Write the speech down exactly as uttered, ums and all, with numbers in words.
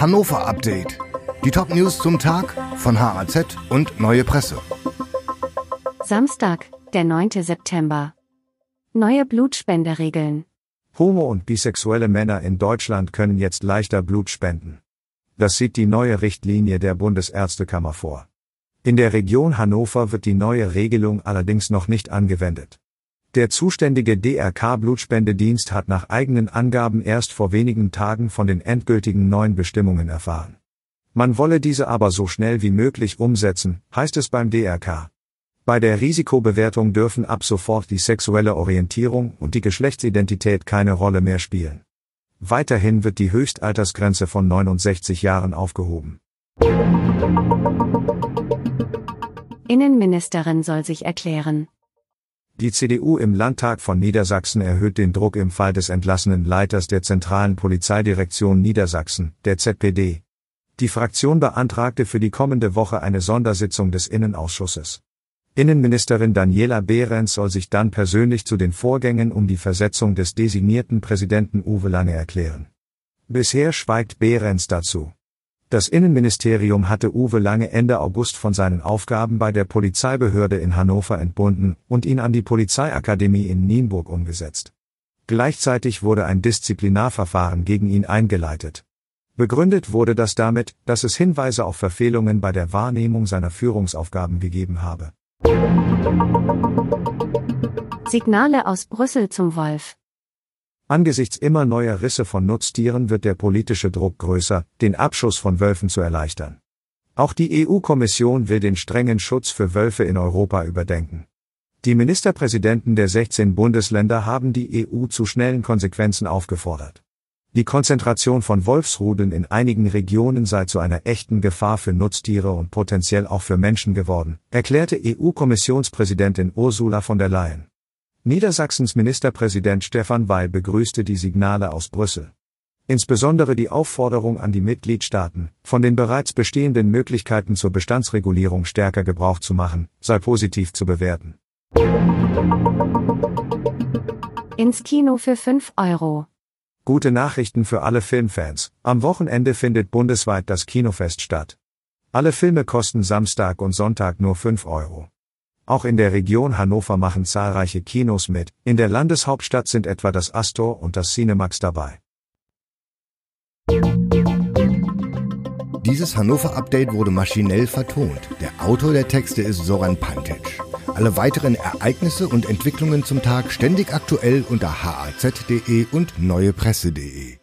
Hannover Update. Die Top-News zum Tag von H A Z und Neue Presse. Samstag, der neunte September. Neue Blutspenderegeln. Homo- und bisexuelle Männer in Deutschland können jetzt leichter Blut spenden. Das sieht die neue Richtlinie der Bundesärztekammer vor. In der Region Hannover wird die neue Regelung allerdings noch nicht angewendet. Der zuständige D R K-Blutspendedienst hat nach eigenen Angaben erst vor wenigen Tagen von den endgültigen neuen Bestimmungen erfahren. Man wolle diese aber so schnell wie möglich umsetzen, heißt es beim D R K. Bei der Risikobewertung dürfen ab sofort die sexuelle Orientierung und die Geschlechtsidentität keine Rolle mehr spielen. Weiterhin wird die Höchstaltersgrenze von neunundsechzig Jahren aufgehoben. Innenministerin soll sich erklären. Die C D U im Landtag von Niedersachsen erhöht den Druck im Fall des entlassenen Leiters der Zentralen Polizeidirektion Niedersachsen, der Z P D. Die Fraktion beantragte für die kommende Woche eine Sondersitzung des Innenausschusses. Innenministerin Daniela Behrens soll sich dann persönlich zu den Vorgängen um die Versetzung des designierten Präsidenten Uwe Lange erklären. Bisher schweigt Behrens dazu. Das Innenministerium hatte Uwe Lange Ende August von seinen Aufgaben bei der Polizeibehörde in Hannover entbunden und ihn an die Polizeiakademie in Nienburg umgesetzt. Gleichzeitig wurde ein Disziplinarverfahren gegen ihn eingeleitet. Begründet wurde das damit, dass es Hinweise auf Verfehlungen bei der Wahrnehmung seiner Führungsaufgaben gegeben habe. Signale aus Brüssel zum Wolf. Angesichts immer neuer Risse von Nutztieren wird der politische Druck größer, den Abschuss von Wölfen zu erleichtern. Auch die E U-Kommission will den strengen Schutz für Wölfe in Europa überdenken. Die Ministerpräsidenten der sechzehn Bundesländer haben die E U zu schnellen Konsequenzen aufgefordert. Die Konzentration von Wolfsrudeln in einigen Regionen sei zu einer echten Gefahr für Nutztiere und potenziell auch für Menschen geworden, erklärte E U-Kommissionspräsidentin Ursula von der Leyen. Niedersachsens Ministerpräsident Stefan Weil begrüßte die Signale aus Brüssel. Insbesondere die Aufforderung an die Mitgliedstaaten, von den bereits bestehenden Möglichkeiten zur Bestandsregulierung stärker Gebrauch zu machen, sei positiv zu bewerten. Ins Kino für fünf Euro. Gute Nachrichten für alle Filmfans. Am Wochenende findet bundesweit das Kinofest statt. Alle Filme kosten Samstag und Sonntag nur fünf Euro. Auch in der Region Hannover machen zahlreiche Kinos mit, in der Landeshauptstadt sind etwa das Astor und das Cinemaxx dabei. Dieses Hannover-Update wurde maschinell vertont. Der Autor der Texte ist Sören Pantisch. Alle weiteren Ereignisse und Entwicklungen zum Tag ständig aktuell unter h a z punkt de und neuepresse punkt de.